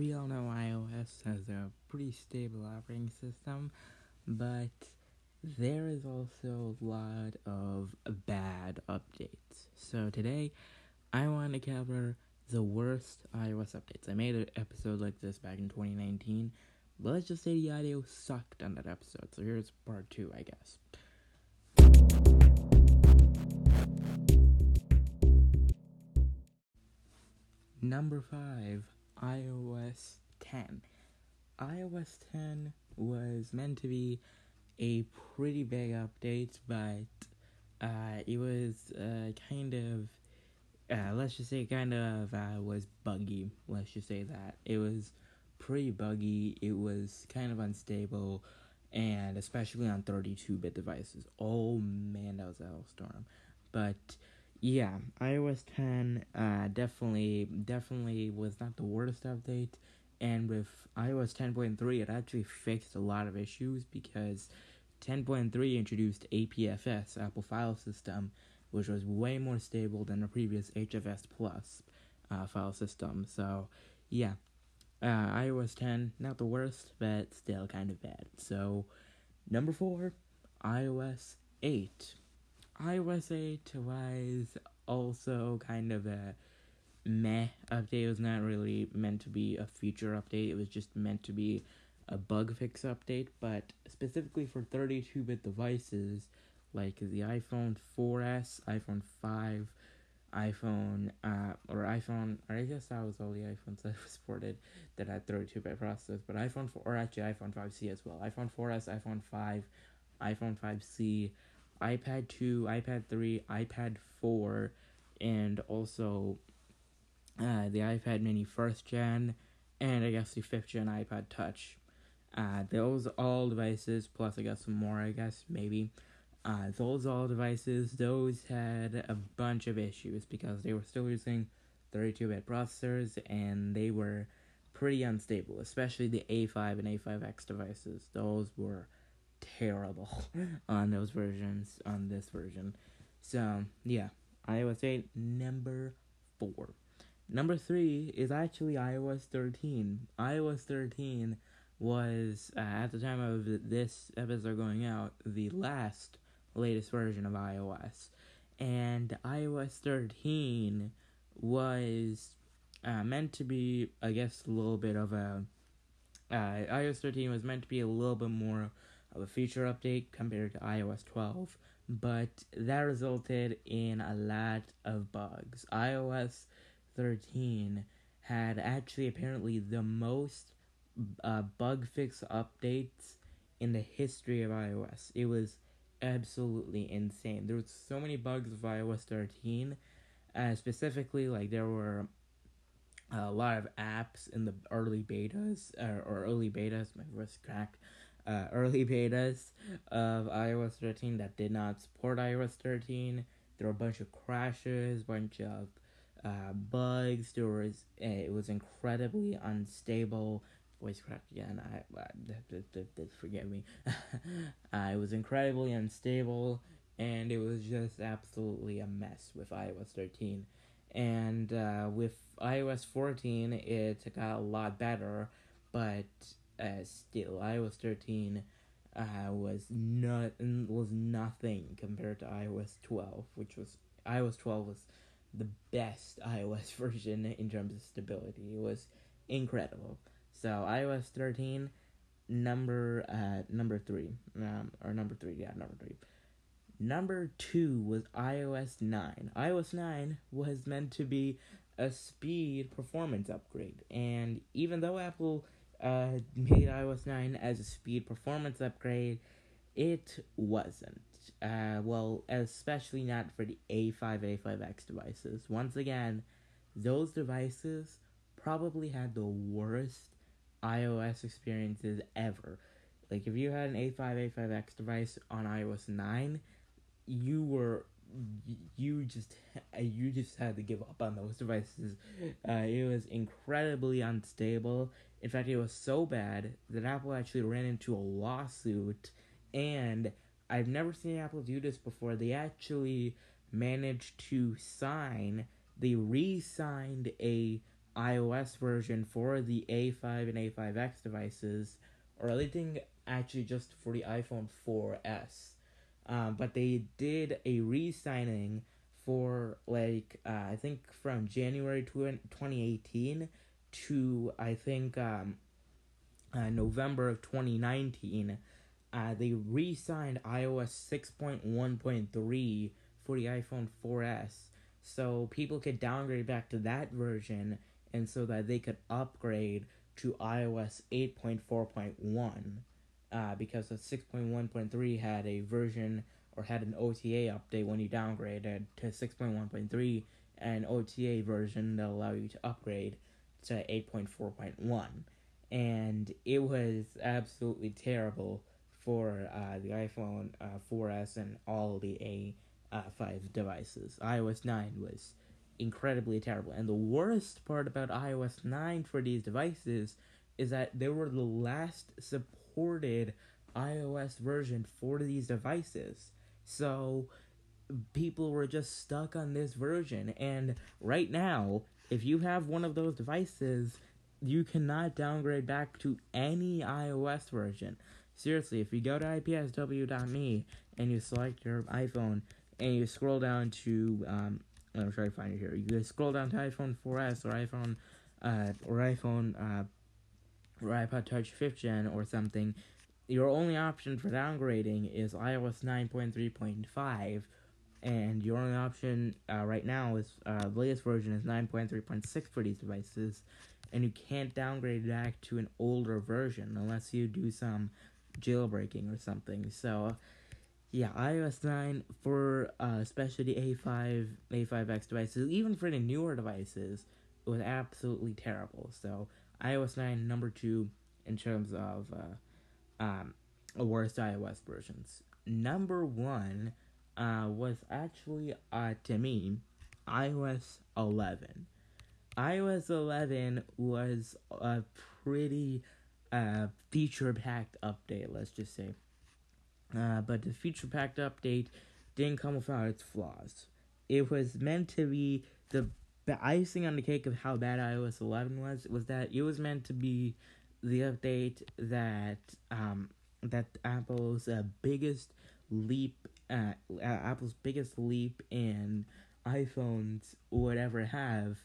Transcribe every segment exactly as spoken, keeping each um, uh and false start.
we all know iOS has a pretty stable operating system, but there is also a lot of bad updates. So today, I want to cover the worst iOS updates. I made an episode like this back in twenty nineteen, but let's just say the audio sucked on that episode. So here's part two, I guess. Number five, iOS ten. iOS ten was meant to be a pretty big update, but uh, it was uh, kind of, uh, let's just say kind of uh, was buggy. Let's just say that. It was pretty buggy, it was kind of unstable, and especially on thirty-two bit devices. Oh man, that was a hellstorm. But yeah, iOS ten uh, definitely, definitely was not the worst update, and with iOS ten point three, it actually fixed a lot of issues, because ten point three introduced A P F S, Apple File System, which was way more stable than the previous H F S Plus uh, file system. So yeah, uh, iOS ten, not the worst, but still kind of bad. So number four, iOS eight. iOS eight was also kind of a meh update. It was not really meant to be a feature update. It was just meant to be a bug fix update. But specifically for thirty-two bit devices, like the iPhone four S, iPhone five, iPhone, uh, or iPhone, or I guess that was all the iPhones that were supported that had thirty-two bit processors. But iPhone four, or actually iPhone five C as well. iPhone four S, iPhone five, iPhone five C, iPad two, iPad three, iPad four, and also uh, the iPad Mini first gen, and I guess the fifth gen iPad Touch. Uh, those all devices, plus I guess some more, I guess, maybe. Uh, those all devices, those had a bunch of issues because they were still using thirty-two bit processors, and they were pretty unstable, especially the A five and A five X devices. Those were terrible on those versions, on this version. So yeah, iOS eight, number four. Number three is actually iOS thirteen. iOS thirteen was, uh, at the time of this episode going out, the last, latest version of iOS. And iOS thirteen was uh, meant to be, I guess, a little bit of a, uh, iOS thirteen was meant to be a little bit more of a feature update compared to iOS twelve, but that resulted in a lot of bugs. iOS thirteen had actually apparently the most uh, bug fix updates in the history of iOS. It was absolutely insane. There were so many bugs of iOS thirteen, uh, specifically, like, there were a lot of apps in the early betas, or, or early betas, my voice cracked, Uh, early betas of iOS thirteen that did not support iOS thirteen. There were a bunch of crashes, bunch of uh, bugs. There was uh, it was incredibly unstable. Voice cracked again. I, I, I, I forgive me. uh, it was incredibly unstable, and it was just absolutely a mess with iOS thirteen. And uh, with iOS fourteen, it got a lot better, but Uh, still, iOS thirteen uh, was not was nothing compared to iOS twelve, which was iOS twelve was the best iOS version in terms of stability. It was incredible. So iOS thirteen, number uh number three, um or number three, yeah, number three. Number two was iOS nine. iOS nine was meant to be a speed performance upgrade, and even though Apple Uh, made iOS nine as a speed performance upgrade, it wasn't. Uh, well, especially not for the A five, A five X devices. Once again, those devices probably had the worst iOS experiences ever. Like, if you had an A five, A five X device on iOS nine, you were, you just, you just had to give up on those devices. Uh, it was incredibly unstable. In fact, it was so bad that Apple actually ran into a lawsuit, and I've never seen Apple do this before. They actually managed to sign, they re-signed a iOS version for the A five and A five X devices, or anything actually just for the iPhone four S. Um, but they did a re-signing for, like, uh, I think from January twenty eighteen to, I think, um, uh, November of twenty nineteen. Uh, they re-signed iOS six point one point three for the iPhone four S. So people could downgrade back to that version, and so that they could upgrade to iOS eight point four point one, uh, because the six point one point three had a version, or had an O T A update when you downgraded to six point one point three, and O T A version that allow you to upgrade to eight point four point one. And it was absolutely terrible for uh, the iPhone uh, four S and all the A Uh, five devices. iOS nine was incredibly terrible, and the worst part about iOS nine for these devices is that they were the last supported iOS version for these devices, so people were just stuck on this version. And right now, if you have one of those devices, you cannot downgrade back to any iOS version. Seriously, if you go to I P S W dot me and you select your iPhone, and you scroll down to, um, I'm trying to find it here. You scroll down to iPhone four S or iPhone, uh, or iPhone, uh, or iPod Touch fifth Gen or something. Your only option for downgrading is iOS nine point three point five, and your only option, uh, right now is, uh, the latest version is nine point three point six for these devices, and you can't downgrade back to an older version unless you do some jailbreaking or something. So, yeah, iOS nine for uh, especially A five, A five X devices, even for the newer devices, it was absolutely terrible. So iOS nine, number two in terms of uh, um, worst iOS versions. Number one uh, was actually, uh, to me, iOS eleven. iOS eleven was a pretty uh, feature-packed update, let's just say. Uh, but the feature-packed update didn't come without its flaws. It was meant to be the, the icing on the cake of how bad iOS eleven was. Was that it was meant to be the update that um that Apple's uh, biggest leap, uh, uh, Apple's biggest leap in iPhones would ever have.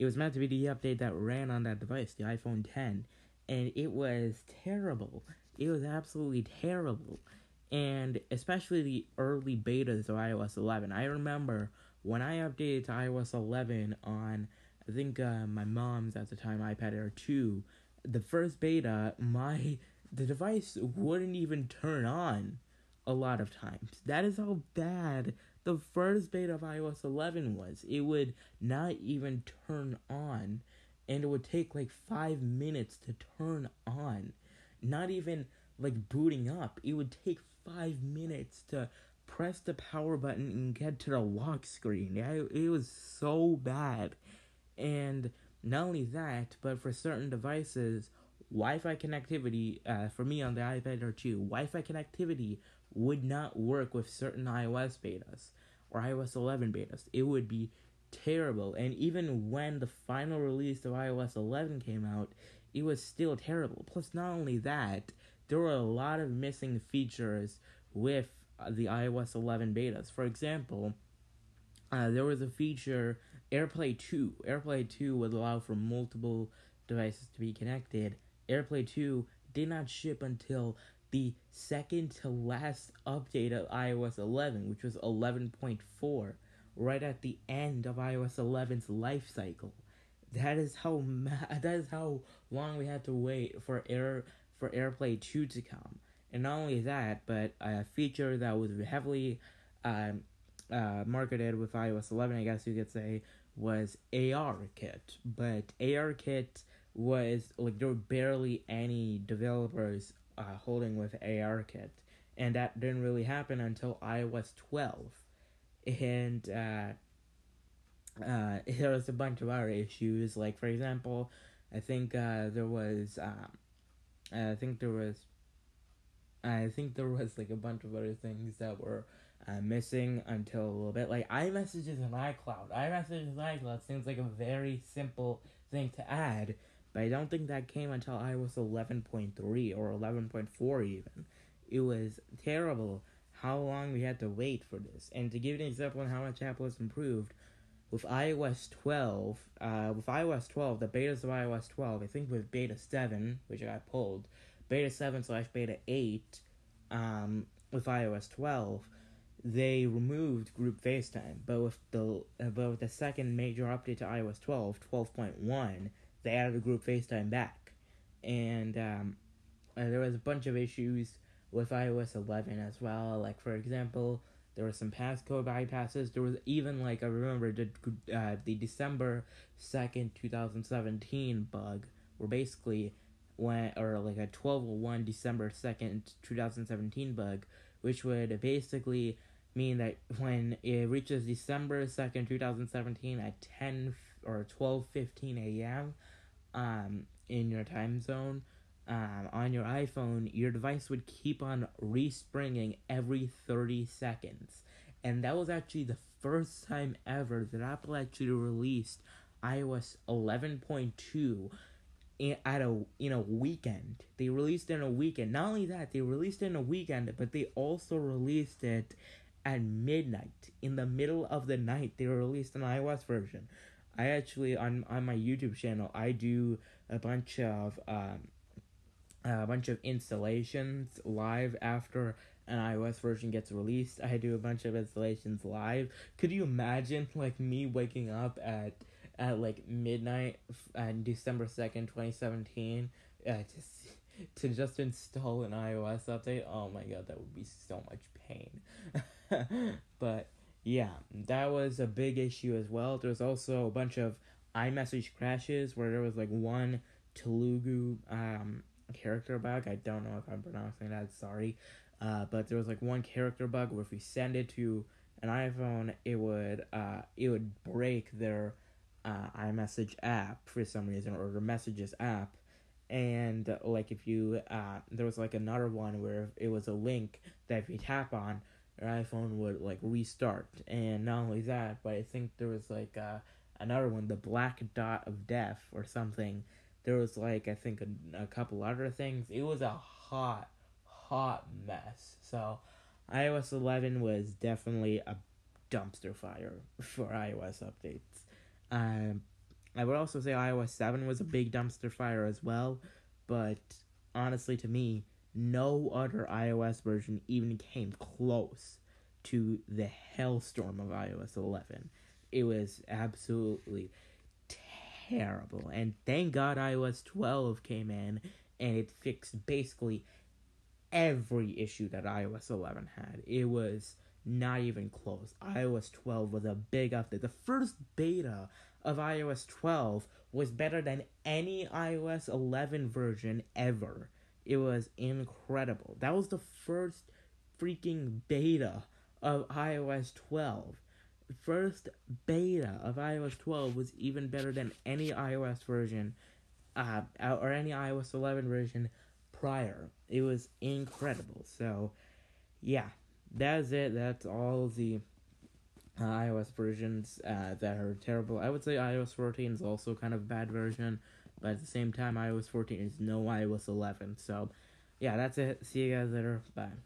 It was meant to be the update that ran on that device, the iPhone ten, and it was terrible. It was absolutely terrible. And especially the early betas of iOS eleven. I remember when I updated to iOS eleven on, I think, uh, my mom's at the time iPad Air two, the first beta, my the device wouldn't even turn on a lot of times. That is how bad the first beta of iOS eleven was. It would not even turn on, and it would take like five minutes to turn on. Not even like booting up. It would take five minutes to press the power button and get to the lock screen. It was so bad. And not only that, but for certain devices, Wi-Fi connectivity, uh, for me on the iPad Air two, Wi-Fi connectivity would not work with certain iOS betas or iOS eleven betas. It would be terrible. And even when the final release of iOS eleven came out, it was still terrible. Plus, not only that, there were a lot of missing features with the iOS eleven betas. For example, uh, there was a feature, AirPlay two. AirPlay two would allow for multiple devices to be connected. AirPlay two did not ship until the second to last update of iOS eleven, which was eleven point four, right at the end of iOS eleven's life cycle. That is how ma- that is how long we had to wait for Air. for AirPlay two to come. And not only that, but a feature that was heavily um, uh, marketed with iOS eleven, I guess you could say, was ARKit. But ARKit was, like, there were barely any developers uh, holding with ARKit. And that didn't really happen until iOS twelve. And uh, uh, there was a bunch of other issues. Like, for example, I think uh, there was... Um, I think there was, I think there was, like, a bunch of other things that were uh, missing until a little bit. Like, iMessages and iCloud. iMessages and iCloud seems like a very simple thing to add, but I don't think that came until iOS eleven point three or eleven point four even. It was terrible how long we had to wait for this. And to give you an example on how much Apple has improved, with iOS twelve, uh, with iOS twelve, the betas of iOS twelve, I think with beta seven, which I pulled, beta seven slash beta eight, um, with iOS twelve, they removed group FaceTime. But with the but with the second major update to iOS twelve, twelve point one, they added group FaceTime back, and um, there was a bunch of issues with iOS eleven as well. Like, for example, there were some passcode bypasses. There was even, like, I remember the uh, the December second, twenty seventeen bug, where basically when or like a twelve oh one December second, twenty seventeen bug, which would basically mean that when it reaches December second, twenty seventeen at ten or twelve fifteen a m um in your time zone, Um, on your iPhone, your device would keep on respringing every thirty seconds. And that was actually the first time ever that Apple actually released iOS eleven point two in, at a, in a weekend. They released it in a weekend. Not only that, they released it in a weekend, but they also released it at midnight. In the middle of the night, they released an iOS version. I actually, on, on my YouTube channel, I do a bunch of... Um, a bunch of installations live after an iOS version gets released. I do a bunch of installations live. Could you imagine, like, me waking up at at like midnight on December second, twenty seventeen uh, to, to just install an iOS update? Oh my god, that would be so much pain. But yeah, that was a big issue as well. There's also a bunch of iMessage crashes where there was like one Telugu um character bug. I don't know if I'm pronouncing that, sorry, uh but there was like one character bug where if we send it to an iPhone, it would uh it would break their uh iMessage app for some reason, or their messages app. And uh, like if you uh there was like another one where it was a link that if you tap on, your iPhone would like restart. And not only that, but I think there was like uh another one, the black dot of death or something. There was, like, I think a, a couple other things. It was a hot, hot mess. So, iOS eleven was definitely a dumpster fire for iOS updates. Um, I would also say iOS seven was a big dumpster fire as well. But, honestly, to me, no other iOS version even came close to the hellstorm of iOS eleven. It was absolutely terrible. And thank God iOS twelve came in and it fixed basically every issue that iOS eleven had. It was not even close. iOS twelve was a big update. The first beta of iOS twelve was better than any iOS eleven version ever. It was incredible. That was the first freaking beta of iOS twelve. First beta of iOS twelve was even better than any iOS version, uh, or any iOS eleven version prior. It was incredible. So, yeah, that's it. That's all the uh, iOS versions uh, that are terrible. I would say iOS fourteen is also kind of a bad version, but at the same time, iOS fourteen is no iOS eleven. So, yeah, that's it. See you guys later. Bye.